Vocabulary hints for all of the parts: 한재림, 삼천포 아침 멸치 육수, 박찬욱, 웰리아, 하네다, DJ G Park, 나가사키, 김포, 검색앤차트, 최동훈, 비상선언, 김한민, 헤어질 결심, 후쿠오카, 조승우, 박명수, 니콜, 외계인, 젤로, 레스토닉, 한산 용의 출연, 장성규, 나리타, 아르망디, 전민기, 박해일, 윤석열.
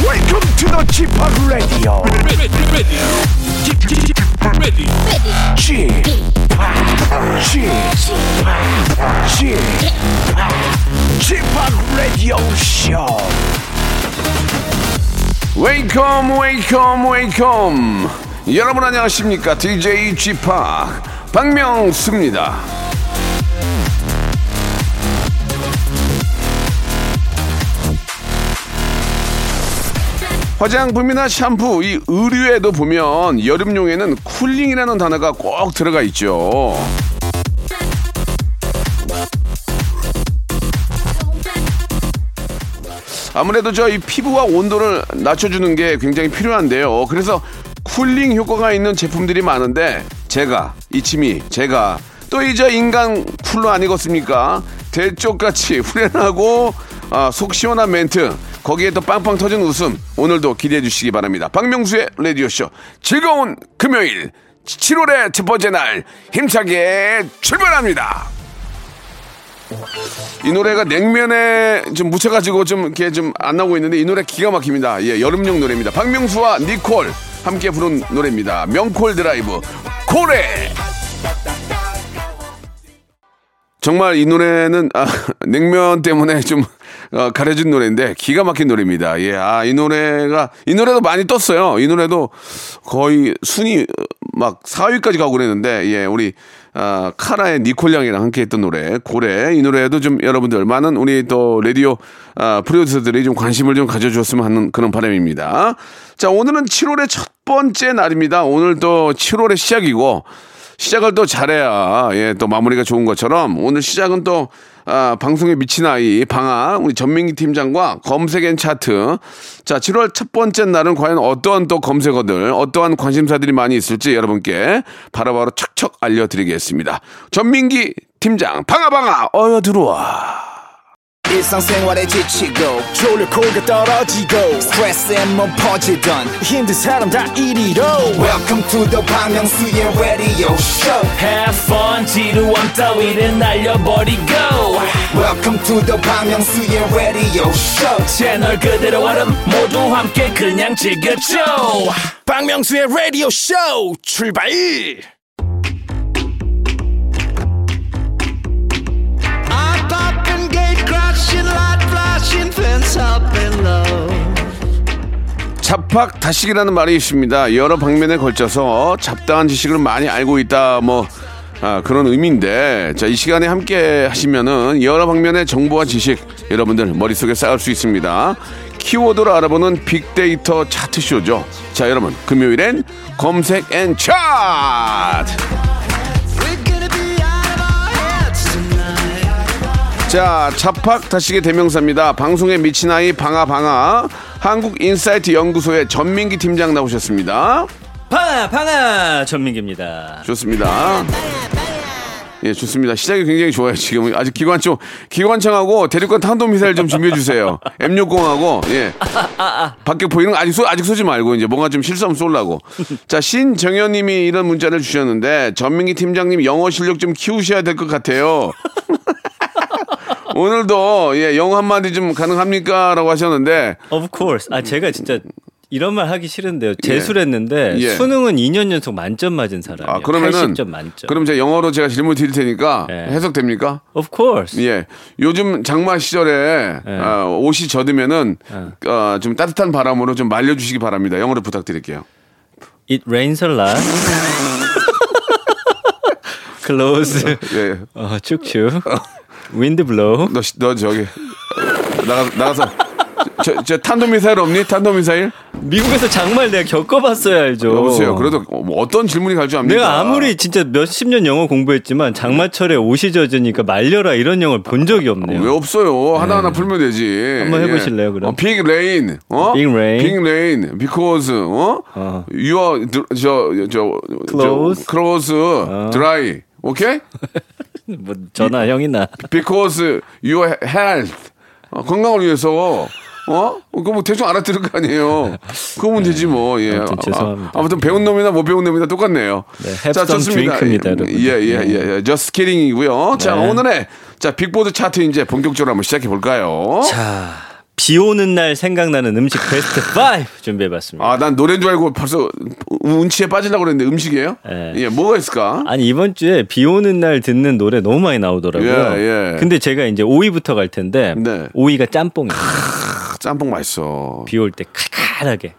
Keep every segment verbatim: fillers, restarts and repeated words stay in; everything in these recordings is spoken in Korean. Welcome to the G Park Radio. Ready, ready, ready, G Park, G Park, G Park, G Park Radio Show. Welcome, welcome, welcome. 여러분 안녕하십니까? 디제이 G Park 박명수입니다. 화장품이나 샴푸, 이 의류에도 보면 여름용에는 쿨링이라는 단어가 꼭 들어가 있죠. 아무래도 저 이 피부와 온도를 낮춰주는 게 굉장히 필요한데요. 그래서 쿨링 효과가 있는 제품들이 많은데 제가, 이치미, 제가 또 이 저 인간 쿨러 아니겠습니까? 대쪽같이 후련하고 아, 속 시원한 멘트, 거기에 또 빵빵 터진 웃음, 오늘도 기대해 주시기 바랍니다. 박명수의 라디오쇼, 즐거운 금요일, 칠월의 첫 번째 날, 힘차게 출발합니다. 이 노래가 냉면에 좀 묻혀가지고 좀 이렇게 좀 안 나오고 있는데 이 노래 기가 막힙니다. 예, 여름용 노래입니다. 박명수와 니콜 함께 부른 노래입니다. 명콜 드라이브, 코레! 정말 이 노래는 아, 냉면 때문에 좀 어, 가려진 노래인데 기가 막힌 노래입니다. 예, 아, 이 노래가 이 노래도 많이 떴어요. 이 노래도 거의 순위 막 사 위까지 가고 그랬는데 예, 우리 아, 카라의 니콜 양이랑 함께 했던 노래 고래, 이 노래도 좀 여러분들 많은 우리 또 라디오 아, 프로듀서들이 좀 관심을 좀 가져주었으면 하는 그런 바람입니다. 자, 오늘은 칠월의 첫 번째 날입니다. 오늘 또 칠월의 시작이고. 시작을 또 잘해야 예, 또 마무리가 좋은 것처럼 오늘 시작은 또 아, 방송에 미친 아이 방학 우리 전민기 팀장과 검색앤차트. 자, 칠월 첫 번째 날은 과연 어떠한 또 검색어들, 어떠한 관심사들이 많이 있을지 여러분께 바로바로 척척 알려드리겠습니다. 전민기 팀장, 방아방아 어여 들어와. 일상생활에 지치고 졸려 코가 떨어지고 스트레스에 몸 퍼지던 힘든 사람 다 이리로. Welcome to the 박명수의 radio show. Have fun, 지루한 따위를 날려버리고. Welcome to the 박명수의 radio show. 채널 그대로 얼음 모두 함께 그냥 즐겨줘. 박명수의 radio show 출발. 잡학다식이라는 말이 있습니다. 여러 방면에 걸쳐서 잡다한 지식을 많이 알고 있다, 뭐 아, 그런 의미인데, 자, 이 시간에 함께 하시면은 여러 방면의 정보와 지식 여러분들 머릿속에 쌓을 수 있습니다. 키워드로 알아보는 빅데이터 차트쇼죠. 자, 여러분 금요일엔 검색 앤 차트. 자, 잡학다식의 대명사입니다. 방송에 미친 아이 방아방아, 한국인사이트 연구소의 전민기 팀장 나오셨습니다. 방아 방아 전민기입니다. 좋습니다. 예, 좋습니다. 시작이 굉장히 좋아요. 지금 아직 기관총, 기관총하고 대륙간 탄도미사일 좀 준비해 주세요. 엠 육십하고 예, 밖에 보이는 거 아직 쏘, 아직 쏘지 말고 이제 뭔가 좀 실수하면 쏘려고. 자, 신정현님이 이런 문자를 주셨는데 전민기 팀장님 영어 실력 좀 키우셔야 될 것 같아요. 오늘도 예, 영어 한마디 좀 가능합니까? 라고 하셨는데 Of course. 아, 제가 진짜 이런 말 하기 싫은데요. 재수했는데 예. 예. 수능은 이 년 연속 만점 맞은 사람이에요. 아, 그러면은 팔십 점 만점. 그럼 제가 영어로 제가 질문 드릴 테니까 예. 해석됩니까? Of course. 예. 요즘 장마 시절에 예. 아, 옷이 젖으면은 예. 아, 좀 따뜻한 바람으로 좀 말려 주시기 바랍니다. 영어로 부탁드릴게요. It rains a lot. Close. 예. 어, 쭉쭉. 윈드 블로우. 너, 너 저기 나가, 나가서 저, 저 탄도미사일 없니? 탄도미사일? 미국에서 장마를 내가 겪어봤어야 알죠. 여보세요. 그래도 어떤 질문이 갈 줄 압니까? 내가 아무리 진짜 몇십 년 영어 공부했지만 장마철에 옷이 젖으니까 말려라 이런 영어를 본 적이 없네요. 왜 없어요? 하나하나 네. 풀면 되지. 한번 해보실래요? 예. 그럼. 어, Big rain. 어? Big rain. Big rain. Because 어? 어. You are 저, 저, close. 저, close. 어. Dry. 오케이? 뭐 전화 형이나. Because your health, 어, 건강을 위해서. 어? 그거 뭐 대충 알아들을 거 아니에요. 그거면 네. 되지 뭐. 예. 아무튼 죄송합니다. 아, 아무튼 배운 놈이나 못 배운 놈이나 똑같네요. 네, 자, 좋습니다. 예예예. 예, 예, 예. Just kidding이고요. 네. 자, 오늘의 자 빅보드 차트 이제 본격적으로 한번 시작해 볼까요? 자, 비 오는 날 생각나는 음식 베스트 오 준비해봤습니다. 아, 난 노래인 줄 알고 벌써 운치에 빠지려고 그랬는데 음식이에요? 예. 예, 뭐가 있을까? 아니, 이번 주에 비 오는 날 듣는 노래 너무 많이 나오더라고요. 예, 예. 근데 제가 이제 오이부터 갈 텐데, 네. 오이가 짬뽕이에요. 크, 짬뽕 맛있어. 비 올 때 칼칼하게.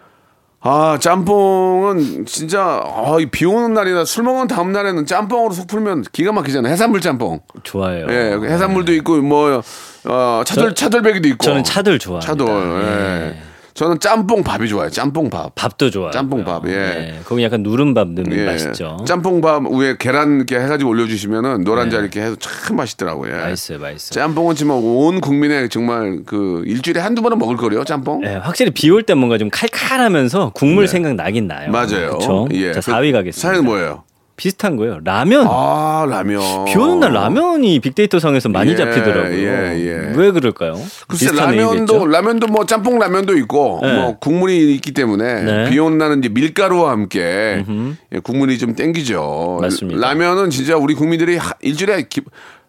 아, 짬뽕은 진짜, 아, 비 오는 날이나 술 먹은 다음 날에는 짬뽕으로 속 풀면 기가 막히잖아요. 해산물 짬뽕. 좋아요. 예, 해산물도 네. 있고, 뭐, 어, 차돌, 저, 차돌배기도 있고. 저는 차돌 좋아합니다. 차돌, 예. 예. 저는 짬뽕 밥이 좋아요. 짬뽕 밥. 밥도 좋아요. 짬뽕 밥. 예. 예. 거기 약간 누른밥 넣으면 예. 맛있죠. 짬뽕 밥 위에 계란 이렇게 해가지고 올려주시면은 노란자 예. 이렇게 해서 참 맛있더라고요. 예. 맛있어요, 맛있어요. 짬뽕은 지금 온 국민의 정말 그 일주일에 한두 번은 먹을 거래요. 짬뽕. 예. 확실히 비 올 때 뭔가 좀 칼칼하면서 국물 예. 생각 나긴 나요. 맞아요. 그렇죠. 예. 자, 사 위 가겠습니다. 사 위는 뭐예요? 비슷한 거예요. 라면. 아, 라면. 비 오는 날 라면이 빅데이터 상에서 많이 예, 잡히더라고요. 예, 예. 왜 그럴까요? 글쎄, 라면도, 라면도 뭐 짬뽕 라면도 있고, 네. 뭐 국물이 있기 때문에 네. 비 오는 날은 이제 밀가루와 함께 예, 국물이 좀 땡기죠. 맞습니다. 라면은 진짜 우리 국민들이 일주일에 기...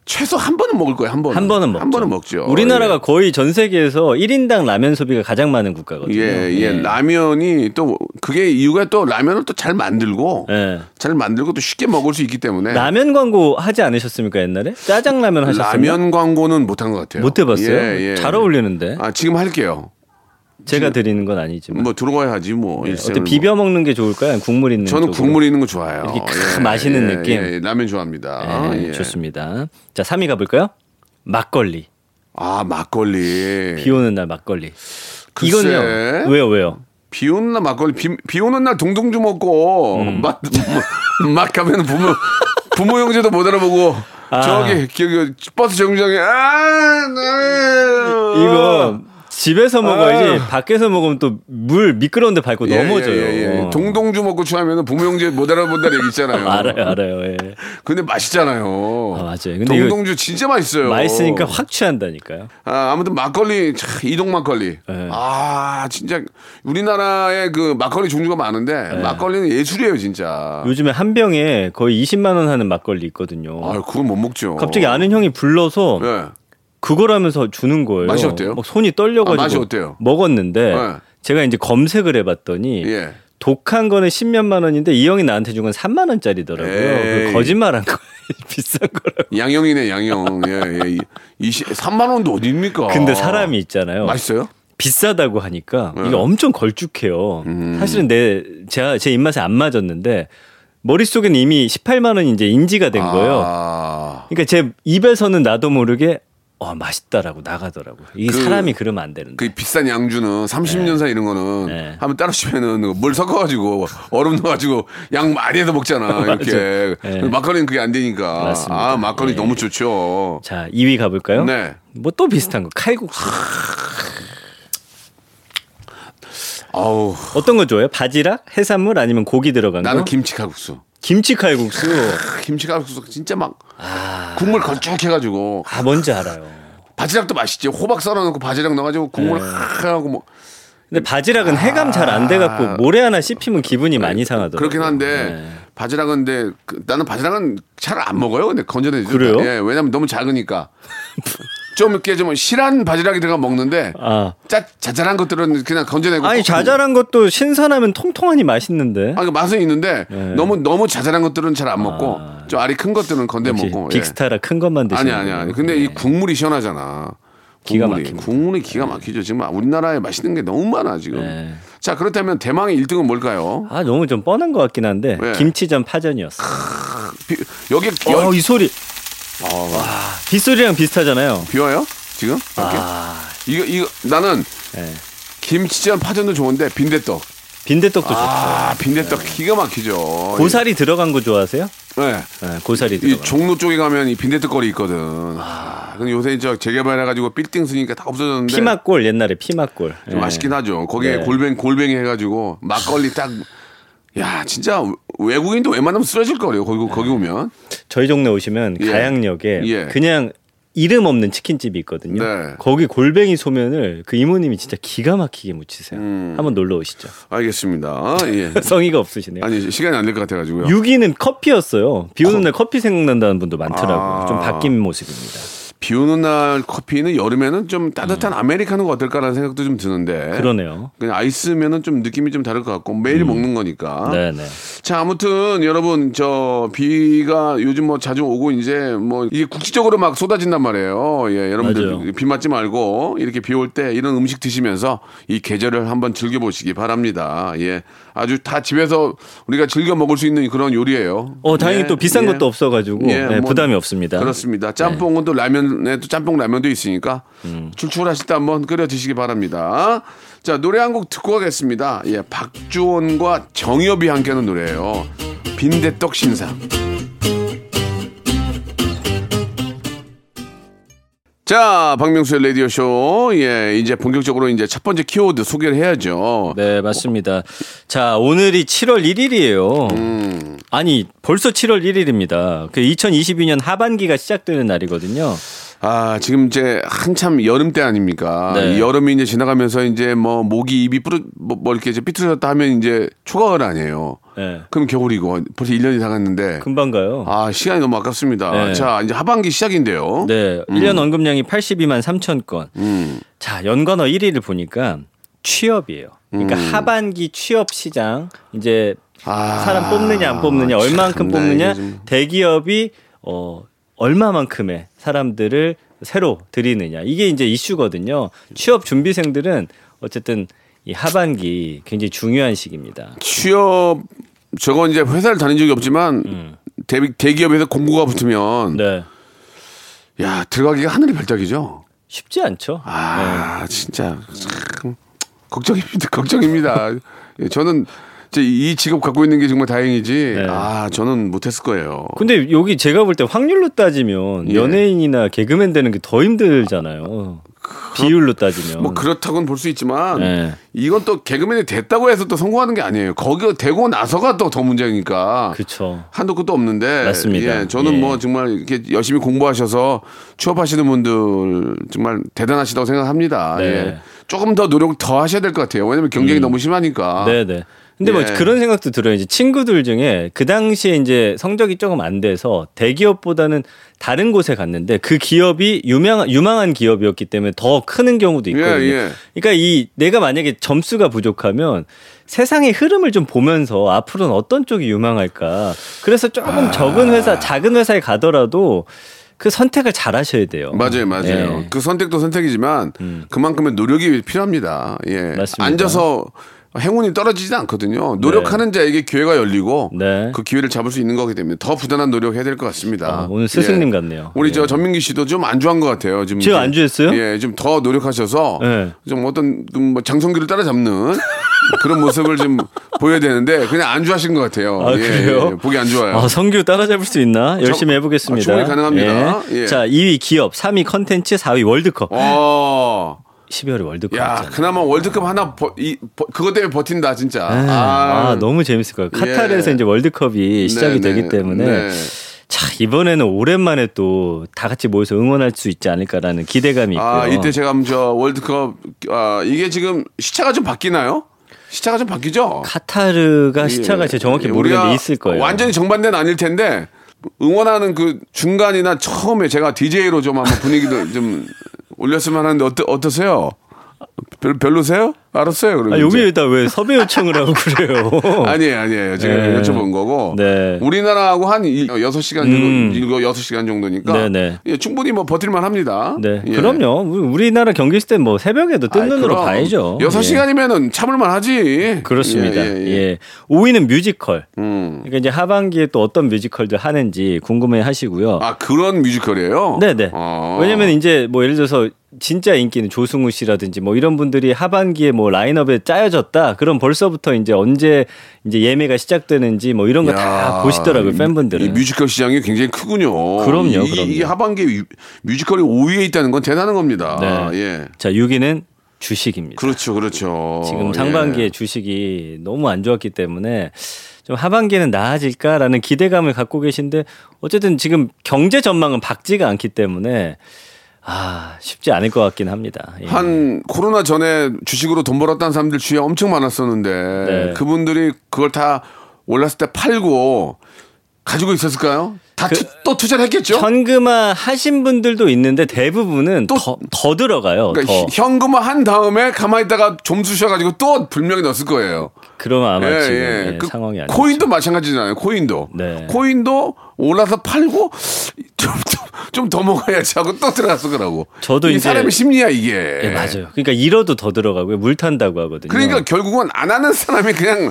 최소 한 번은 먹을 거예요. 한 번. 한 번은 먹죠. 한 번은 먹죠. 우리나라가 예. 거의 전 세계에서 일 인당 라면 소비가 가장 많은 국가거든요. 예, 예. 예. 라면이 또 그게 이유가 또 라면을 또 잘 만들고 예. 잘 만들고 또 쉽게 먹을 수 있기 때문에. 라면 광고 하지 않으셨습니까, 옛날에? 짜장라면 하셨어요? 라면 광고는 못 한 것 같아요. 못 해봤어요? 예, 예. 잘 어울리는데. 아, 지금 할게요. 제가 드리는 건 아니지만 뭐 들어가야지 뭐 네, 어때 비벼 먹는 게 좋을까요? 국물 있는 저는 쪽으로. 국물 있는 거 좋아해요. 이렇게 예, 맛있는 예, 느낌. 예, 라면 좋아합니다. 예, 예. 좋습니다. 자, 삼 위 가볼까요? 막걸리. 아, 막걸리. 비 오는 날 막걸리. 글쎄. 이건요. 왜요, 왜요? 비 오는 날 막걸리. 비, 비 오는 날 동동주 먹고 음. 막 막 가면 부모 부모 형제도 못 알아보고. 아. 저기 기억이 버스 정류장에 아 네. 이거. 집에서 먹어야지 아. 밖에서 먹으면 또 물 미끄러운데 밟고 예, 넘어져요. 예, 예. 동동주 먹고 취하면 부모 형제 못 알아본다는 얘기 있잖아요. 알아요, 알아요. 예. 근데 맛있잖아요. 아, 맞아요. 근데 동동주 진짜 맛있어요. 맛있으니까 확 취한다니까요. 아, 아무튼 막걸리, 차, 이동 막걸리. 예. 아, 진짜 우리나라에 그 막걸리 종류가 많은데 예. 막걸리는 예술이에요, 진짜. 요즘에 한 병에 거의 이십만 원 하는 막걸리 있거든요. 아, 그건 못 먹죠. 갑자기 아는 형이 불러서. 예. 그거라면서 주는 거예요. 맛이 어때요? 막 손이 떨려가지고 아, 맛이 어때요? 먹었는데 네. 제가 이제 검색을 해봤더니 예. 독한 거는 십몇만 원인데 이 형이 나한테 준 건 삼만 원짜리더라고요. 거짓말한 거예요. 비싼 거라고. 양형이네, 양형. 예, 예. 이십, 삼만 원도 어딥니까? 근데 사람이 있잖아요. 맛있어요? 비싸다고 하니까 예. 이게 엄청 걸쭉해요. 음. 사실은 내, 제가 제 입맛에 안 맞았는데 머릿속에는 이미 십팔만 원이 이제 인지가 된 거예요. 아. 그러니까 제 입에서는 나도 모르게 어, 맛있다라고 나가더라고요. 이 그, 사람이 그러면 안 되는데. 그 비싼 양주는 삼십 년사 네. 이런 거는 네. 한번 따로 시면은 물 섞어가지고 얼음 넣어가지고 양 많이 해서 먹잖아. 이렇게. 네. 막걸리는 그게 안 되니까. 맞습니다. 아, 막걸리 네. 너무 좋죠. 자, 이 위 가볼까요? 네. 뭐 또 비슷한 거. 칼국수. 아우. 어떤 거 좋아요? 바지락? 해산물? 아니면 고기 들어간 나는 거? 나는 김치 칼국수. 김치 칼국수. 김치 칼국수 진짜 막 아... 국물 걸쭉해가지고. 아, 뭔지 알아요. 바지락도 맛있지. 호박 썰어놓고 바지락 넣어가지고 국물 하고 뭐. 근데 바지락은 아... 해감 잘 안 돼갖고 모래 하나 씹히면 기분이 많이 상하더라고요. 그렇긴 한데 네. 바지락은 근데 나는 바지락은 잘 안 먹어요. 근데 건져내주죠. 그래요? 예, 왜냐면 너무 작으니까. 좀 이렇게 좀 실한 바지락이 들어가 먹는데 아. 짜, 자잘한 것들은 그냥 건져내고. 아니 자잘한 것도 신선하면 통통하니 맛있는데. 아, 그 맛은 있는데 예. 너무 너무 자잘한 것들은 잘 안 먹고 아. 좀 알이 큰 것들은 건데 먹고. 빅스타라 예. 큰 것만 드시는. 아니 아니 아니. 근데 네. 이 국물이 시원하잖아. 기가 막히. 국물이 기가 막히죠. 지금 우리나라에 맛있는 게 너무 많아 지금. 네. 자, 그렇다면 대망의 일 등은 뭘까요? 아, 너무 좀 뻔한 것 같긴 한데 네. 김치전 파전이었어. 크... 여기 어, 이 소리. 어. 와, 빗소리랑 비슷하잖아요. 비 와요? 지금? 아. 이거 이거 나는 네. 김치전 파전도 좋은데 빈대떡. 빈대떡도 아, 좋죠. 아, 빈대떡 네. 기가 막히죠. 고사리 들어간 거 좋아하세요? 네. 네, 고사리 들어간 거. 종로 쪽에 가면 이 빈대떡 거리 있거든. 아, 근데 요새 이제 재개발해가지고 빌딩 쓰니까 다 없어졌는데. 피막골, 옛날에 피막골. 좀 네. 맛있긴 하죠. 거기에 네. 골뱅, 골뱅이 해가지고 막걸리 딱. 야, 진짜 외국인도 웬만하면 쓰러질 거예요. 거기, 거기 오면. 저희 동네 오시면 예. 가양역에 예. 그냥 이름 없는 치킨집이 있거든요. 네. 거기 골뱅이 소면을 그 이모님이 진짜 기가 막히게 무치세요. 음. 한번 놀러 오시죠. 알겠습니다. 예. 성의가 없으시네요. 아니, 시간이 안 될 것 같아가지고요. 육 위는 커피였어요. 비 오는 날 커피 생각난다는 분도 많더라고요. 아. 좀 바뀐 모습입니다. 비 오는 날 커피는 여름에는 좀 따뜻한 음. 아메리카노가 어떨까라는 생각도 좀 드는데. 그러네요. 그냥 아이스면은 좀 느낌이 좀 다를 것 같고 매일 음. 먹는 거니까. 네네. 자, 아무튼 여러분 저 비가 요즘 뭐 자주 오고 이제 뭐 이게 국지적으로 막 쏟아진단 말이에요. 예, 여러분들 맞아요. 비 맞지 말고 이렇게 비 올 때 이런 음식 드시면서 이 계절을 한번 즐겨보시기 바랍니다. 예, 아주 다 집에서 우리가 즐겨 먹을 수 있는 그런 요리예요. 어, 다행히 예, 또 비싼 예. 것도 없어가지고 예, 네, 뭐, 부담이 없습니다. 그렇습니다. 짬뽕은 네. 또 라면. 네, 또 짬뽕 라면도 있으니까 음. 출출하실 때 한번 끓여 드시기 바랍니다. 자, 노래 한 곡 듣고 가겠습니다. 예, 박주원과 정엽이 함께하는 노래예요. 빈대떡 신상. 자, 박명수의 라디오 쇼. 예, 이제 본격적으로 이제 첫 번째 키워드 소개를 해야죠. 네, 맞습니다. 자, 오늘이 칠월 일일이에요. 음. 아니, 벌써 칠월 일일입니다. 그 이천이십이 년 하반기가 시작되는 날이거든요. 아, 지금 이제 한참 여름 때 아닙니까? 네. 여름이 이제 지나가면서 이제 뭐 목이 입이 뿌르 뭐, 뭐 이렇게 이제 삐뚤어졌다 하면 이제 초가을 아니에요. 네. 그럼 겨울이고 벌써 일 년이 다 갔는데 금방 가요. 아, 시간이 너무 아깝습니다. 네. 자, 이제 하반기 시작인데요. 네. 음. 일 년 언급량이 팔십이만 삼천 건. 음. 자, 연관어 일 위를 보니까 취업이에요. 그러니까 음. 하반기 취업 시장 이제 아. 사람 뽑느냐 안 뽑느냐, 얼만큼 뽑느냐, 요즘. 대기업이 어 얼마만큼의 사람들을 새로 들이느냐, 이게 이제 이슈거든요. 취업 준비생들은 어쨌든 이 하반기 굉장히 중요한 시기입니다. 취업 저건 이제 회사를 다닌 적이 없지만 음. 대, 대기업에서 공고가 붙으면 네. 야, 들어가기가 하늘이 별따기죠. 쉽지 않죠. 아 네. 진짜 참 걱정입니다. 걱정입니다. 저는 이 직업 갖고 있는 게 정말 다행이지. 네. 아, 저는 못했을 거예요. 근데 여기 제가 볼 때 확률로 따지면 예. 연예인이나 개그맨 되는 게 더 힘들잖아요. 그렇, 비율로 따지면 뭐 그렇다고는 볼 수 있지만 네. 이건 또 개그맨이 됐다고 해서 또 성공하는 게 아니에요. 거기가 되고 나서가 또 더 문제니까. 그렇죠. 한도 끝도 없는데. 맞습니다. 예, 저는 예. 뭐 정말 이렇게 열심히 공부하셔서 취업하시는 분들 정말 대단하시다고 생각합니다. 네. 예. 조금 더 노력 더 하셔야 될 것 같아요. 왜냐하면 경쟁이 음. 너무 심하니까. 네네. 근데 뭐 예. 그런 생각도 들어요. 이제 친구들 중에 그 당시에 이제 성적이 조금 안 돼서 대기업보다는 다른 곳에 갔는데 그 기업이 유명 유망한 기업이었기 때문에 더 크는 경우도 있거든요. 예, 예. 그러니까 이 내가 만약에 점수가 부족하면 세상의 흐름을 좀 보면서 앞으로는 어떤 쪽이 유망할까. 그래서 조금 아... 적은 회사, 작은 회사에 가더라도 그 선택을 잘 하셔야 돼요. 맞아요, 맞아요. 예. 그 선택도 선택이지만 음. 그만큼의 노력이 필요합니다. 예, 맞습니다. 앉아서 행운이 떨어지지 않거든요. 노력하는 네. 자에게 기회가 열리고 네. 그 기회를 잡을 수 있는 거기 때문에 더 부단한 노력해야 될 것 같습니다. 아, 오늘 스승님 예. 같네요. 우리 예. 저 전민기 씨도 좀 안주한 것 같아요. 지금 제가 안주했어요? 예, 좀 더 노력하셔서 네. 좀 어떤 뭐 장성규를 따라잡는 그런 모습을 좀 보여야 되는데 그냥 안주하신 것 같아요. 아, 예, 그래요? 예, 보기 안 좋아요. 아, 성규 따라잡을 수 있나? 열심히 저, 해보겠습니다. 충분히 가능합니다. 예. 예. 자, 이 위 기업, 삼 위 컨텐츠, 사 위 월드컵. 어... 십이월에 월드컵. 야, 있잖아요. 그나마 월드컵 하나 버, 이, 버, 그것 때문에 버틴다 진짜. 네. 아. 아, 너무 재밌을 거예요. 카타르에서 예. 이제 월드컵이 시작이 네, 되기 네. 때문에 네. 자, 이번에는 오랜만에 또 다 같이 모여서 응원할 수 있지 않을까라는 기대감이 있고요. 아, 이때 제가 저 월드컵 아, 이게 지금 시차가 좀 바뀌나요? 시차가 좀 바뀌죠? 카타르가 예. 시차가 제가 정확히 모르겠는데 있을 거예요. 완전히 정반대는 아닐 텐데 응원하는 그 중간이나 처음에 제가 디제이로 좀 한번 분위기도 좀 올렸으면 하는데 어떠, 어떠세요? 별, 별로세요? 알았어요. 그러면 아, 여기에다 왜 섭외 요청을 하고 그래요? 아니에요, 아니에요. 제가 네. 여쭤본 거고. 네. 우리나라하고 한 여섯 시간 음. 정도, 여섯 시간 정도니까. 네네. 예, 충분히 뭐 버틸만 합니다. 네. 예. 그럼요. 우리나라 경기 있을 땐 뭐 새벽에도 뜬 눈으로 봐야죠. 여섯 시간이면은 예. 참을만 하지. 그렇습니다. 예, 예, 예. 예. 오 위는 뮤지컬. 음. 그러니까 이제 하반기에 또 어떤 뮤지컬들 하는지 궁금해 하시고요. 아, 그런 뮤지컬이에요? 네네. 아. 왜냐면 이제 뭐 예를 들어서 진짜 인기는 조승우 씨라든지 뭐 이런 분들이 하반기에 뭐 라인업에 짜여졌다. 그럼 벌써부터 이제 언제 이제 예매가 시작되는지 뭐 이런 거 다 보시더라고요, 이, 팬분들은. 이 뮤지컬 시장이 굉장히 크군요. 그럼요, 이, 그럼요. 이게 하반기 뮤지컬이 오 위에 있다는 건 대단한 겁니다. 네. 예. 자, 육 위는 주식입니다. 그렇죠, 그렇죠. 지금 상반기에 예. 주식이 너무 안 좋았기 때문에 좀 하반기에는 나아질까라는 기대감을 갖고 계신데 어쨌든 지금 경제 전망은 밝지가 않기 때문에. 아, 쉽지 않을 것 같긴 합니다. 예. 한 코로나 전에 주식으로 돈 벌었다는 사람들 주위에 엄청 많았었는데 네. 그분들이 그걸 다 올랐을 때 팔고 가지고 있었을까요? 다 또 그 투자를 했겠죠. 현금화 하신 분들도 있는데 대부분은 또 더, 더 들어가요. 그러니까 더. 현금화 한 다음에 가만히 있다가 좀 쑤셔가지고 또 분명히 넣었을 거예요. 그러면 아마 예, 지금 예. 예, 그 상황이 아니죠. 코인도 마찬가지잖아요. 코인도 네. 코인도 올라서 팔고 좀 좀 더 먹어야지 하고 또 들어갔을 거라고. 저도 이 사람의 심리야 이게. 예, 맞아요. 그러니까 잃어도 더 들어가고요. 물 탄다고 하거든요. 그러니까 결국은 안 하는 사람이 그냥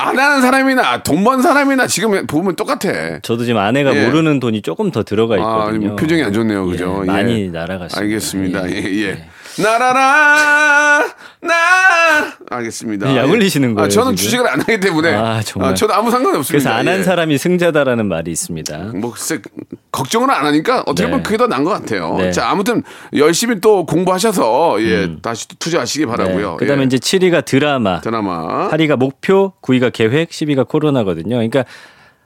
안 하는 사람이나 돈 번 사람이나 지금 보면 똑같아. 저도 지금 아내가 예. 모르는 돈이 조금 더 들어가 있거든요. 아, 표정이 안 좋네요, 그죠? 예, 많이 예. 날아갔습니다. 알겠습니다. 예, 예. 예. 나라라 나 알겠습니다. 약 올리시는 거예요. 아, 저는 주식을 안 하기 때문에. 아 정말. 아, 저도 아무 상관이 없습니다. 그래서 안 한 예. 사람이 승자다라는 말이 있습니다. 뭐 글쎄 걱정은 안 하니까 어떻게 네. 보면 그게 더 나은 것 같아요. 네. 자 아무튼 열심히 또 공부하셔서 예 음. 다시 또 투자하시기 바라고요. 네. 그다음에 예. 이제 칠위가 드라마, 드라마. 팔위가 목표, 구위가 계획, 십위가 코로나거든요. 그러니까.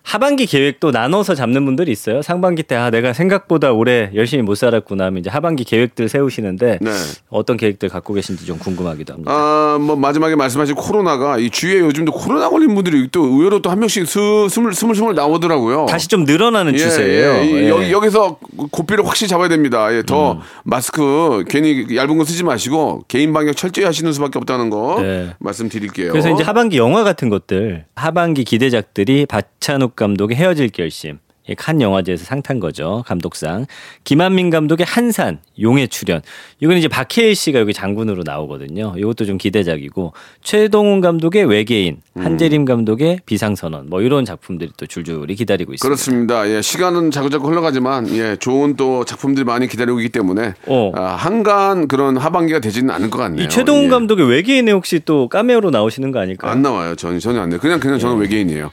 하반기 계획도 나눠서 잡는 분들이 있어요. 상반기 때 아, 내가 생각보다 올해 열심히 못 살았구나 하면 이제 하반기 계획들 세우시는데 네. 어떤 계획들 갖고 계신지 좀 궁금하기도 합니다. 아, 뭐 마지막에 말씀하신 코로나가 이 주위에 요즘도 코로나 걸린 분들이 또 의외로 또 한 명씩 스, 스물 스물 스물 나오더라고요. 다시 좀 늘어나는 예, 추세예요. 예, 예. 여기, 여기서 고삐를 확실히 잡아야 됩니다. 예, 더 음. 마스크 괜히 얇은 거 쓰지 마시고 개인 방역 철저히 하시는 수밖에 없다는 거 네. 말씀드릴게요. 그래서 이제 하반기 영화 같은 것들 하반기 기대작들이 박찬욱 감독의 헤어질 결심. 칸 영화제에서 상 탄 거죠. 감독상. 김한민 감독의 한산 용의 출연. 이건 이제 박해일 씨가 여기 장군으로 나오거든요. 이것도 좀 기대작이고 최동훈 감독의 외계인, 음. 한재림 감독의 비상선언. 뭐 이런 작품들이 또 줄줄이 기다리고 있습니다. 그렇습니다. 예, 시간은 자꾸자꾸 흘러가지만 예, 좋은 또 작품들이 많이 기다리고 있기 때문에 어. 아, 한가한 그런 하반기가 되지는 않을 것 같네요. 이 최동훈 예. 감독의 외계인에 혹시 또 카메오로 나오시는 거 아닐까요? 안 나와요. 저는 전혀 안 돼요. 그냥 그냥 예. 저는 외계인이에요.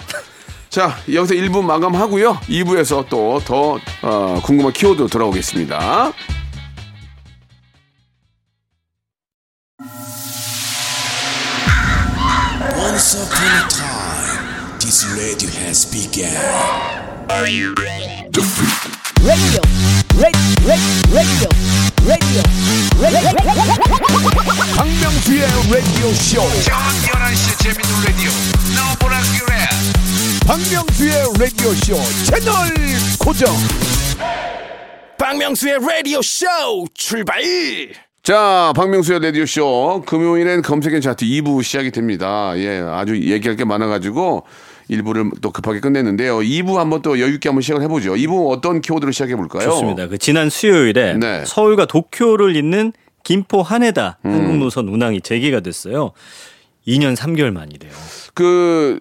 자, 여기서 일 부 마감하고요. 이 부에서 또 더 어, 궁금한 키워드로 돌아오겠습니다. Once upon a time, this radio has begun. Are you ready? Radio, radio, radio, radio, radio. 박명수의 라디오 쇼. 저녁 열한 시 재밌는 라디오. 너 보라 그래. 박명수의 라디오쇼 채널 고정. 박명수의 라디오쇼 출발. 자, 박명수의 라디오쇼 금요일엔 검색엔 차트 이 부 시작이 됩니다. 예, 아주 얘기할 게 많아가지고 일 부를 또 급하게 끝냈는데요. 이 부 한번 또 여유 있게 한번 시작을 해보죠. 이 부 어떤 키워드로 시작해 볼까요? 좋습니다. 그 지난 수요일에 네. 서울과 도쿄를 잇는 김포 하네다 음. 한국노선 운항이 재개가 됐어요. 이 년 삼 개월 만이래요. 그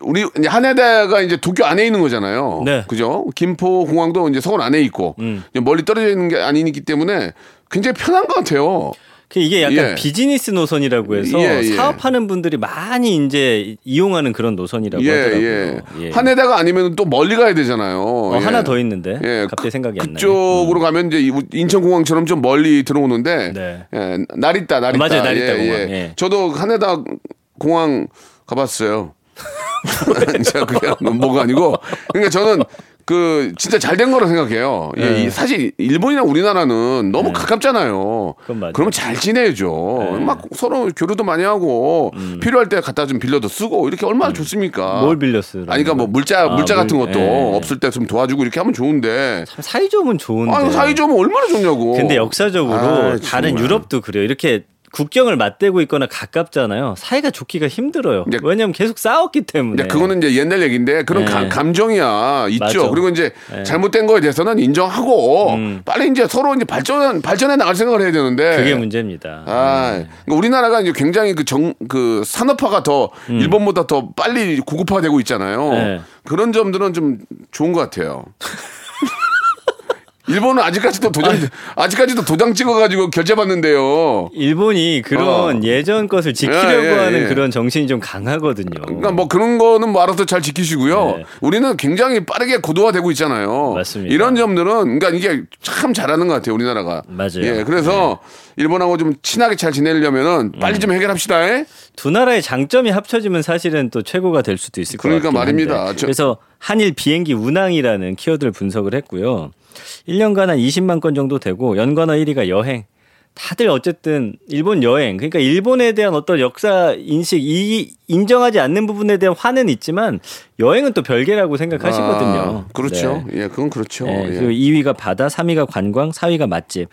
우리 하네다가 이제 도쿄 안에 있는 거잖아요. 네. 그죠? 김포 공항도 이제 서울 안에 있고 음. 멀리 떨어져 있는 게 아니기 때문에 굉장히 편한 것 같아요. 이게 약간 예. 비즈니스 노선이라고 해서 예, 예. 사업하는 분들이 많이 이제 이용하는 그런 노선이라고 예, 하더라고요. 예. 예. 하네다가 아니면 또 멀리 가야 되잖아요. 어, 예. 하나 더 있는데 예. 갑자기 생각이 그, 안 나요. 그쪽으로 음. 가면 이제 인천공항처럼 좀 멀리 들어오는데 네. 예. 나리타 나리타. 아, 맞아요. 나리타 예, 공항. 예. 예. 저도 하네다 공항 가봤어요. 제가 그게 뭐가 아니고 그러니까 저는 그 진짜 잘된 거라 생각해요. 네. 예, 사실 일본이랑 우리나라는 너무 네. 가깝잖아요. 그러면 잘 지내죠. 네. 막 서로 교류도 많이 하고 음. 필요할 때 갖다 좀 빌려도 쓰고 이렇게 얼마나 음. 좋습니까? 뭘 빌렸어요? 아니 그러니까 뭐 물자 아, 물자 같은 것도 네. 없을 때 좀 도와주고 이렇게 하면 좋은데 참 사이 좋으면 좋은데 아, 사이 좋으면 얼마나 좋냐고. 근데 역사적으로 아, 다른 유럽도 그래요. 이렇게 국경을 맞대고 있거나 가깝잖아요. 사이가 좋기가 힘들어요. 이제, 왜냐하면 계속 싸웠기 때문에. 이제 그거는 이제 옛날 얘기인데 그런 네. 가, 감정이야 있죠. 맞아. 그리고 이제 네. 잘못된 거에 대해서는 인정하고 음. 빨리 이제 서로 이제 발전 발전해 나갈 생각을 해야 되는데 그게 문제입니다. 아, 네. 그러니까 우리나라가 이제 굉장히 그 정 그 산업화가 더 음. 일본보다 더 빨리 고급화되고 있잖아요. 네. 그런 점들은 좀 좋은 것 같아요. 일본은 아직까지도 도장 아, 아직까지도 도장 찍어가지고 결제받는데요. 일본이 그런 어. 예전 것을 지키려고 예, 예, 하는 예. 그런 정신이 좀 강하거든요. 그러니까 뭐 그런 거는 뭐 알아서 잘 지키시고요. 네. 우리는 굉장히 빠르게 고도화되고 있잖아요. 맞습니다. 이런 점들은 그러니까 이게 참 잘하는 것 같아요, 우리나라가. 맞아요. 예, 그래서 네. 일본하고 좀 친하게 잘 지내려면은 빨리 음. 좀 해결합시다. 에? 두 나라의 장점이 합쳐지면 사실은 또 최고가 될 수도 있을 그러니까 것 같아요. 그러니까 말입니다. 저... 그래서 한일 비행기 운항이라는 키워드를 분석을 했고요. 일 년간 한 이십만 건 정도 되고 연관어 일 위가 여행, 다들 어쨌든 일본 여행, 그러니까 일본에 대한 어떤 역사 인식, 이 인정하지 않는 부분에 대한 화는 있지만 여행은 또 별개라고 생각하시거든요. 아, 그렇죠. 네. 예, 그건 그렇죠. 네, 예. 이 위가 바다, 삼 위가 관광, 사 위가 맛집.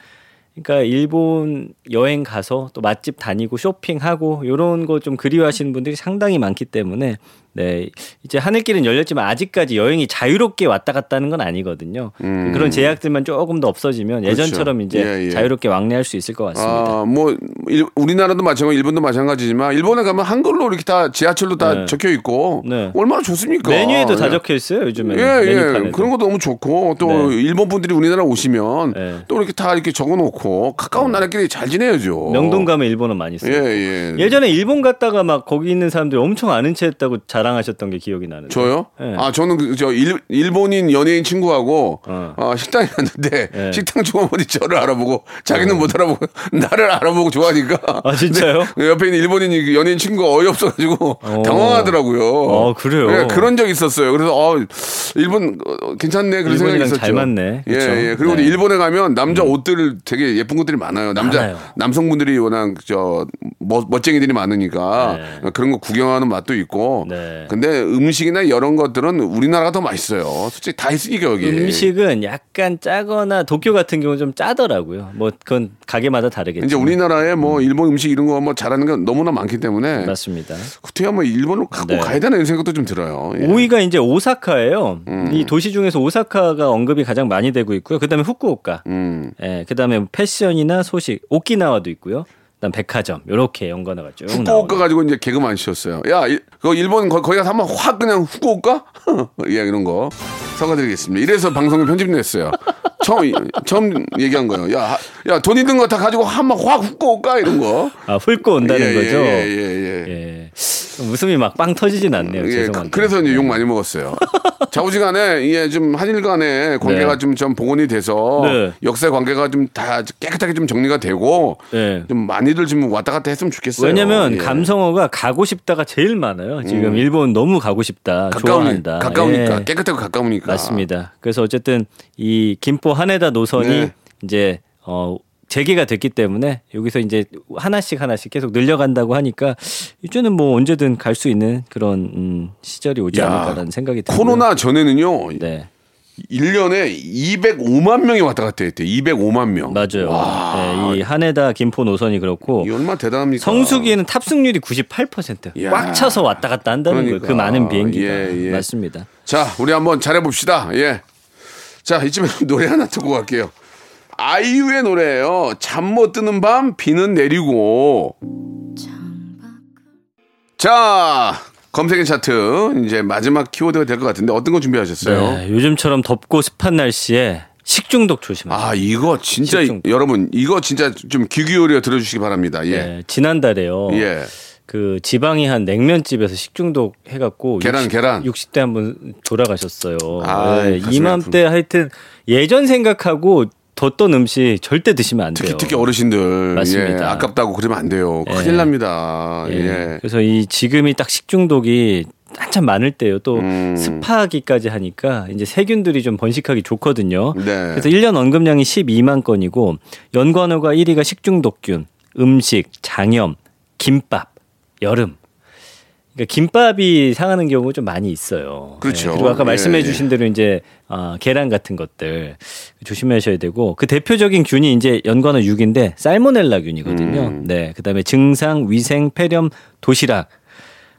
그러니까 일본 여행 가서 또 맛집 다니고 쇼핑하고 이런 거 좀 그리워하시는 분들이 상당히 많기 때문에 네, 이제 하늘길은 열렸지만 아직까지 여행이 자유롭게 왔다 갔다 하는 건 아니거든요. 음. 그런 제약들만 조금 더 없어지면 예전처럼 그렇죠. 이제 예, 예. 자유롭게 왕래할 수 있을 것 같습니다. 아, 뭐 일, 우리나라도 마찬가지고 일본도 마찬가지지만 일본에 가면 한글로 이렇게 다 지하철로 다 네. 적혀 있고 네. 얼마나 좋습니까? 메뉴에도 다 예. 적혀 있어요 요즘에. 예, 예. 그런 것도 너무 좋고 또 네. 일본 분들이 우리나라 오시면 네. 또 이렇게 다 이렇게 적어놓고 가까운 네. 나라끼리 잘 지내야죠. 명동 가면 일본은 많이 써요. 예, 예. 예전에 일본 갔다가 막 거기 있는 사람들이 엄청 아는 체했다고 잘. 자랑하셨던 게 기억이 나는데. 저요? 네. 아 저는 그, 저 일, 일본인 연예인 친구하고 어. 어, 식당에 갔는데 네. 식당 종업원이 저를 알아보고 자기는 어. 못 알아보고 나를 알아보고 좋아하니까. 아 진짜요? 옆에 있는 일본인 연예인 친구가 어이없어가지고 어. 당황하더라고요. 어 그래요? 네, 그런 적이 있었어요. 그래서 어, 일본 어, 괜찮네 그런 생각이 있었죠. 잘 맞네. 그렇죠? 예, 예. 그리고 네. 일본에 가면 남자 음. 옷들 되게 예쁜 것들이 많아요. 남자 많아요. 남성분들이 워낙 저 멋, 멋쟁이들이 많으니까 네. 그런 거 구경하는 맛도 있고. 네. 근데 음식이나 이런 것들은 우리나라가 더 맛있어요. 솔직히 다 있으니까 여기. 음식은 약간 짜거나 도쿄 같은 경우는 좀 짜더라고요. 뭐 그건 가게마다 다르겠죠. 이제 우리나라에 뭐 음. 일본 음식 이런 거 뭐 잘하는 게 너무나 많기 때문에. 맞습니다. 그때야 뭐 일본을 갖고 네. 가야 되나 이런 생각도 좀 들어요. 예. 오 위가 이제 오사카예요. 음. 이 도시 중에서 오사카가 언급이 가장 많이 되고 있고요. 그다음에 후쿠오카. 음. 예, 그다음에 패션이나 소식, 오키나와도 있고요. 일단 백화점 이렇게 연관화가 쭉 후쿠오카 나오네요. 가지고 이제 개그만 치셨어요. 야, 그 일본 거, 거기 가서 한번 확 그냥 후쿠오카? 야, 이런 거 사과드리겠습니다. 이래서 방송에 편집됐어요. 처음 처음 얘기한 거예요. 야, 야, 돈 있는 거 다 가지고 한번 확 후쿠오카 이런 거. 아, 훑고 온다는 예, 거죠. 예, 예, 예. 예. 웃음이 막 빵 터지진 않네요. 예, 죄송합니다. 그래서 이제 욕 많이 먹었어요. 좌우지간에 이게 좀 한일 간의 관계가 네. 좀, 좀 복원이 돼서 네. 역사 관계가 좀 다 깨끗하게 좀 정리가 되고 네. 좀 많이들 좀 왔다 갔다 했으면 좋겠어요. 왜냐하면 예. 감성어가 가고 싶다가 제일 많아요. 지금 음. 일본 너무 가고 싶다. 가까운, 좋아한다. 가까우니까 예. 깨끗하고 가까우니까. 맞습니다. 그래서 어쨌든 이 김포 하네다 노선이 네. 이제 어. 재개가 됐기 때문에 여기서 이제 하나씩 하나씩 계속 늘려간다고 하니까 이제는 뭐 언제든 갈 수 있는 그런 음 시절이 오지 야, 않을까라는 생각이 듭니다. 코로나 전에는요. 네. 일 년에 이백오만 명이 왔다 갔다 했대. 이백오만 명. 맞아요. 네, 이 하네다 김포 노선이 그렇고. 이 얼마나 대단합니까. 성수기에는 탑승률이 구십팔 퍼센트. 야. 꽉 차서 왔다 갔다 한다는 그러니까. 거예요. 그 많은 비행기가. 예, 예. 맞습니다. 자, 우리 한번 잘해봅시다. 예. 자, 이쯤에 노래 하나 듣고 갈게요. 아이유의 노래예요. 잠 못 드는 밤 비는 내리고. 자, 검색엔 차트 이제 마지막 키워드가 될 것 같은데 어떤 거 준비하셨어요? 네, 요즘처럼 덥고 습한 날씨에 식중독 조심하세요. 아, 이거 진짜 식중독. 여러분 이거 진짜 좀 귀 기울여 들어주시기 바랍니다. 예. 네, 지난달에요. 예. 그 지방이 한 냉면집에서 식중독 해갖고 계란 육십, 계란 육십 대 한 분 돌아가셨어요. 아, 네, 이맘때 아픈. 하여튼 예전 생각하고. 뒀던 음식 절대 드시면 안 돼요. 특히 특히 어르신들. 맞습니다. 예, 아깝다고 그러면 안 돼요. 예. 큰일 납니다. 예. 예. 그래서 이 지금이 딱 식중독이 한참 많을 때요. 또 음. 습하기까지 하니까 이제 세균들이 좀 번식하기 좋거든요. 네. 그래서 일 년 언급량이 십이만 건이고 연관어가 일 위가 식중독균, 음식, 장염, 김밥, 여름. 그러니까 김밥이 상하는 경우가 좀 많이 있어요. 그렇죠. 네, 그리고 아까 말씀해 주신 예, 예. 대로 이제 어, 계란 같은 것들 조심하셔야 되고 그 대표적인 균이 이제 연관어 육인데 살모넬라균이거든요. 음. 네, 그다음에 증상, 위생, 폐렴, 도시락.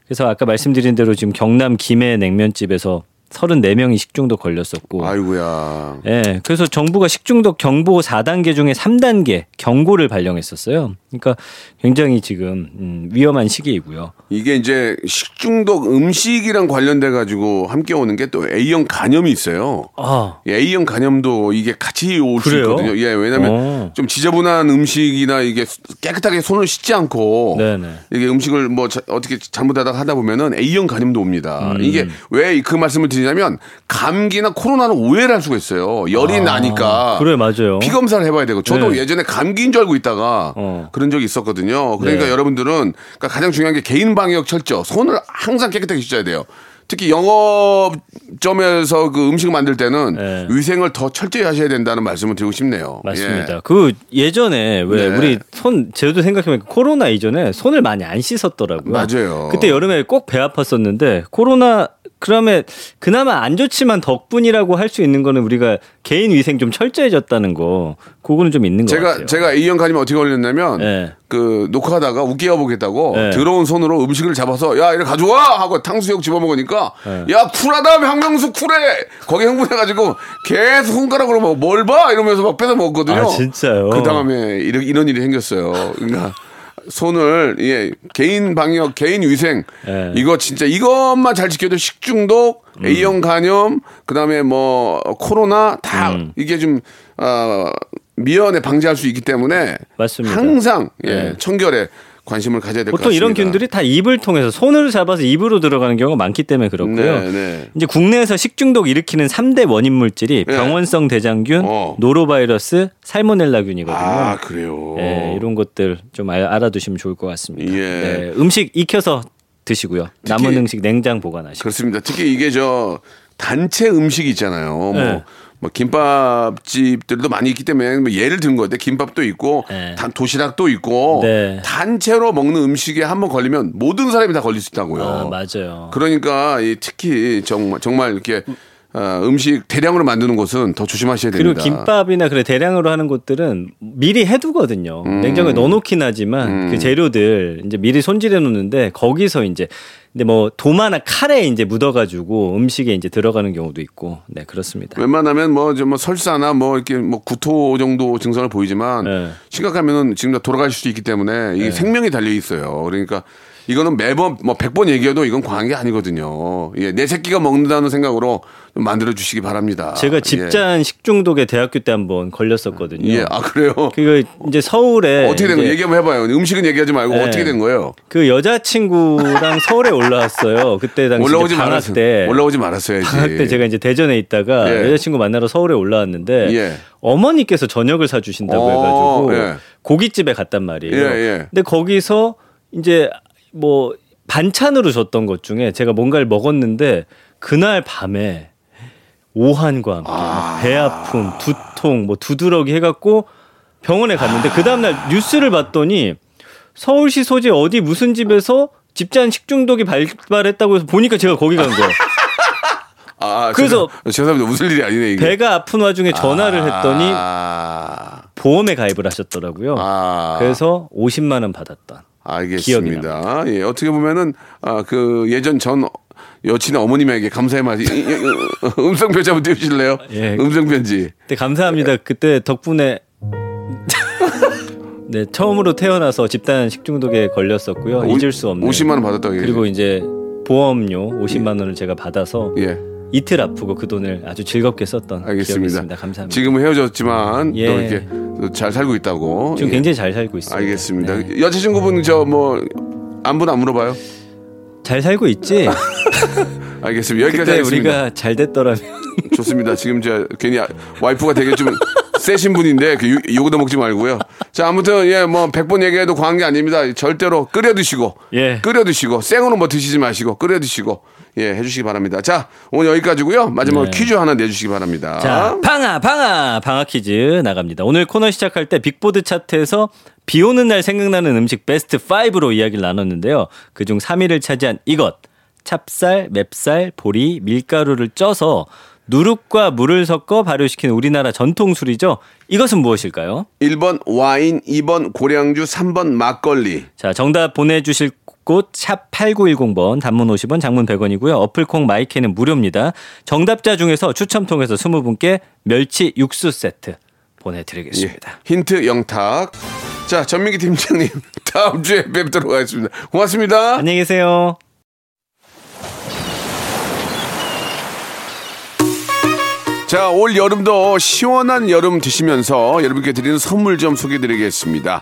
그래서 아까 말씀드린 대로 지금 경남 김해 냉면집에서 서른네 명이 식중독 걸렸었고. 아이고야. 네, 그래서 정부가 식중독 경보 사 단계 중에 삼 단계 경고를 발령했었어요. 그러니까 굉장히 지금 음, 위험한 시기이고요. 이게 이제 식중독 음식이랑 관련돼 가지고 함께 오는 게 또 A형 간염이 있어요. 아. A형 간염도 이게 같이 올 수 있거든요. 예, 왜냐하면 오. 좀 지저분한 음식이나 이게 깨끗하게 손을 씻지 않고 네네. 이게 음식을 뭐 자, 어떻게 잘못하다가 하다 보면은 A형 간염도 옵니다. 음. 이게 왜 그 말씀을 드리냐면 감기나 코로나는 오해를 할 수가 있어요. 열이 아. 나니까. 그래 맞아요. 피 검사를 해봐야 되고 저도 네. 예전에 감기인 줄 알고 있다가. 어. 그런 적이 있었거든요. 그러니까 네. 여러분들은 그러니까 가장 중요한 게 개인 방역 철저. 손을 항상 깨끗하게 씻어야 돼요. 특히 영업점에서 그 음식 만들 때는 네. 위생을 더 철저히 하셔야 된다는 말씀을 드리고 싶네요. 맞습니다. 예. 그 예전에 왜 네. 우리 손 저도 생각해보니까 코로나 이전에 손을 많이 안 씻었더라고요. 맞아요. 그때 여름에 꼭 배 아팠었는데 코로나 그러면 그나마 안 좋지만 덕분이라고 할 수 있는 거는 우리가 개인 위생 좀 철저해졌다는 거 그거는 좀 있는 것 제가, 같아요. 제가 A형 간이면 어떻게 걸렸냐면 네. 그 녹화하다가 웃겨 보겠다고 네. 더러운 손으로 음식을 잡아서 야 이리 가져와 하고 탕수육 집어먹으니까 네. 야 쿨하다 박명수 쿨해 거기 흥분해가지고 계속 손가락으로 막 뭘 봐 이러면서 막 뺏어 먹었거든요. 아 진짜요? 그 다음에 이런, 이런 일이 생겼어요. 그러니까 손을 예 개인 방역 개인 위생 예. 이거 진짜 이것만 잘 지켜도 식중독 음. A형 간염 그다음에 뭐 코로나 다 음. 이게 좀 어, 미연에 방지할 수 있기 때문에 맞습니다. 항상 예, 예. 청결에 관심을 가져야 될 것 같습니다. 보통 이런 균들이 다 입을 통해서 손을 잡아서 입으로 들어가는 경우가 많기 때문에 그렇고요. 네, 네. 이제 국내에서 식중독 일으키는 삼 대 원인 물질이 네. 병원성 대장균, 어. 노로바이러스, 살모넬라균이거든요. 아 그래요. 네, 이런 것들 좀 알아두시면 좋을 것 같습니다. 예. 네, 음식 익혀서 드시고요. 특히, 남은 음식 냉장 보관하시고. 그렇습니다. 특히 이게 저 단체 음식 있잖아요. 네. 뭐. 뭐 김밥집들도 많이 있기 때문에 뭐 예를 든 건데 김밥도 있고 네. 단, 도시락도 있고 네. 단체로 먹는 음식에 한번 걸리면 모든 사람이 다 걸릴 수 있다고요. 아, 맞아요. 그러니까 이 특히 정말 정말 이렇게 어, 음식 대량으로 만드는 곳은 더 조심하셔야 됩니다. 그리고 김밥이나 그래 대량으로 하는 곳들은 미리 해두거든요. 음. 냉장고에 넣어놓긴 하지만 음. 그 재료들 이제 미리 손질해 놓는데 거기서 이제 근데 뭐 도마나 칼에 이제 묻어가지고 음식에 이제 들어가는 경우도 있고, 네 그렇습니다. 웬만하면 뭐 좀 뭐 설사나 뭐 이렇게 뭐 구토 정도 증상을 보이지만 네. 심각하면은 지금 다 돌아갈 수도 있기 때문에 이게 네. 생명이 달려 있어요. 그러니까. 이거는 매번 뭐 백 번 얘기해도 이건 과한 게 아니거든요. 예, 내 새끼가 먹는다는 생각으로 만들어 주시기 바랍니다. 제가 집단 예. 식중독에 대학교 때 한번 걸렸었거든요. 예, 아 그래요? 그 이제 서울에 어떻게 된 거예요? 얘기 한번 해봐요. 음식은 얘기하지 말고 예. 어떻게 된 거예요? 그 여자친구랑 서울에 올라왔어요. 그때 당시 올라오지 방학 때 올라오지 말았어야지. 방학 때 제가 이제 대전에 있다가 예. 여자친구 만나러 서울에 올라왔는데 예. 어머니께서 저녁을 사주신다고 오, 해가지고 예. 고깃집에 갔단 말이에요. 예, 예. 근데 거기서 이제 뭐 반찬으로 줬던 것 중에 제가 뭔가를 먹었는데 그날 밤에 오한과 함께 아~ 배 아픔, 두통, 뭐 두드러기 해갖고 병원에 갔는데 그 다음날 뉴스를 봤더니 서울시 소재 어디 무슨 집에서 집단 식중독이 발발했다고 해서 보니까 제가 거기 간 거예요. 아, 그래서 죄송합니다. 죄송합니다. 웃을 일이 아니네 이게. 배가 아픈 와중에 전화를 했더니 아~ 보험에 가입을 하셨더라고요. 아~ 그래서 오십만 원 받았던. 알겠습니다. 예, 어떻게 보면은 아, 그 예전 전 여친의 어머님에게 감사의 말이 음성 편지 한번 띄우실래요? 예, 음성 편지. 그때 감사합니다. 그때 덕분에 네 처음으로 태어나서 집단 식중독에 걸렸었고요. 오, 잊을 수 없는. 오십만 원 받았다고. 그리고 이제 보험료 오십만 원을 제가 받아서. 예. 이틀 아프고 그 돈을 아주 즐겁게 썼던 알겠습니다. 기억이 있습니다. 감사합니다. 지금은 헤어졌지만 예. 또 이렇게 잘 살고 있다고. 지금 예. 굉장히 잘 살고 있습니다. 알겠습니다. 네. 여자친구분 저 뭐 안부는 안 물어봐요? 잘 살고 있지. 알겠습니다. 여기까지 하겠습니다. 우리가 잘 됐더라면 좋습니다. 지금 저 괜히 와이프가 되게 좀 세신 분인데 욕도 먹지 말고요. 자 아무튼 예 뭐 백 번 얘기해도 과한 게 아닙니다. 절대로 끓여 드시고 예. 끓여 드시고 생으로 뭐 드시지 마시고 끓여 드시고. 예, 해주시기 바랍니다. 자, 오늘 여기까지고요. 마지막으로 네. 퀴즈 하나 내주시기 바랍니다. 자, 방아, 방아, 방아 퀴즈 나갑니다. 오늘 코너 시작할 때 빅보드 차트에서 비 오는 날 생각나는 음식 베스트 오로 이야기를 나눴는데요. 그중 삼 위를 차지한 이것, 찹쌀, 맵쌀, 보리, 밀가루를 쪄서 누룩과 물을 섞어 발효시킨 우리나라 전통 술이죠. 이것은 무엇일까요? 일 번 와인, 이 번 고량주, 삼 번 막걸리. 자, 정답 보내주실 곳 샵 팔구일공 번 단문 오십 원 장문 백 원이고요. 어플콩 마이케는 무료입니다. 정답자 중에서 추첨 통해서 이십 분께 멸치 육수 세트 보내드리겠습니다. 예, 힌트 영탁. 자 전민기 팀장님 다음 주에 뵙도록 하겠습니다. 고맙습니다. 안녕히 계세요. 자, 올 여름도 시원한 여름 드시면서 여러분께 드리는 선물 좀 소개드리겠습니다.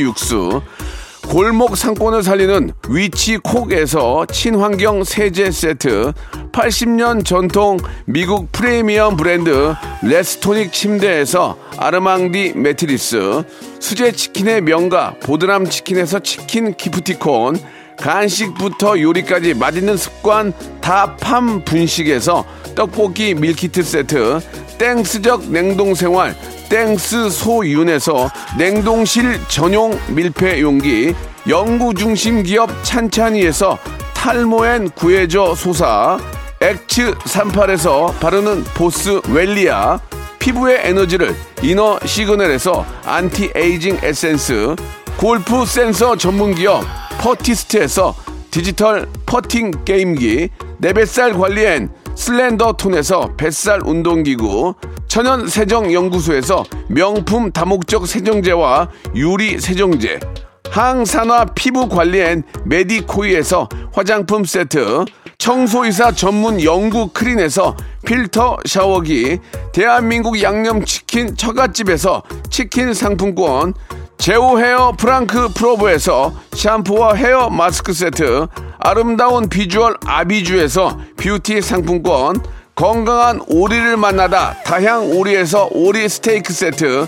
육수, 골목 상권을 살리는 위치콕에서 친환경 세제 세트, 팔십 년 전통 미국 프리미엄 브랜드 레스토닉 침대에서 아르망디 매트리스, 수제치킨의 명가 보드람치킨에서 치킨 기프티콘, 간식부터 요리까지 맛있는 습관 다팜 분식에서 떡볶이 밀키트 세트, 땡스적 냉동생활 땡스 소윤에서 냉동실 전용 밀폐용기, 연구중심 기업 찬찬이에서 탈모엔 구해줘 소사, 엑츠삼십팔에서 바르는 보스 웰리아, 피부의 에너지를 이너 시그널에서 안티에이징 에센스, 골프 센서 전문기업 퍼티스트에서 디지털 퍼팅 게임기, 내 뱃살 관리엔 슬렌더톤에서 뱃살 운동기구, 천연 세정연구소에서 명품 다목적 세정제와 유리 세정제, 항산화 피부 관리엔 메디코이에서 화장품 세트, 청소이사 전문 영구 크린에서 필터 샤워기, 대한민국 양념치킨 처갓집에서 치킨 상품권, 제오 헤어 프랑크 프로브에서 샴푸와 헤어 마스크 세트, 아름다운 비주얼 아비주에서 뷰티 상품권, 건강한 오리를 만나다 다향 오리에서 오리 스테이크 세트,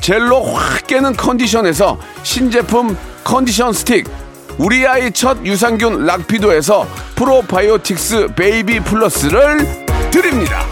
젤로 확 깨는 컨디션에서 신제품 컨디션 스틱, 우리 아이 첫 유산균 락피도에서 프로바이오틱스 베이비 플러스를 드립니다.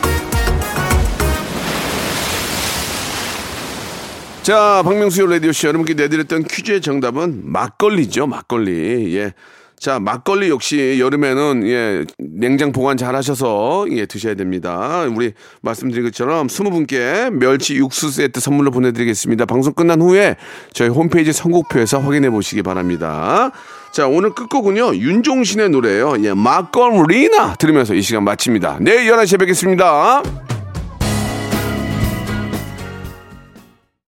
자, 박명수의 라디오쇼 여러분께 내드렸던 퀴즈의 정답은 막걸리죠. 막걸리. 예. 자, 막걸리 역시 여름에는 예, 냉장 보관 잘 하셔서 예, 드셔야 됩니다. 우리 말씀드린 것처럼 이십 분께 멸치 육수 세트 선물로 보내드리겠습니다. 방송 끝난 후에 저희 홈페이지 선곡표에서 확인해 보시기 바랍니다. 자, 오늘 끝곡은요, 윤종신의 노래예요. 예, 막걸리나 들으면서 이 시간 마칩니다. 내일 열한 시에 뵙겠습니다.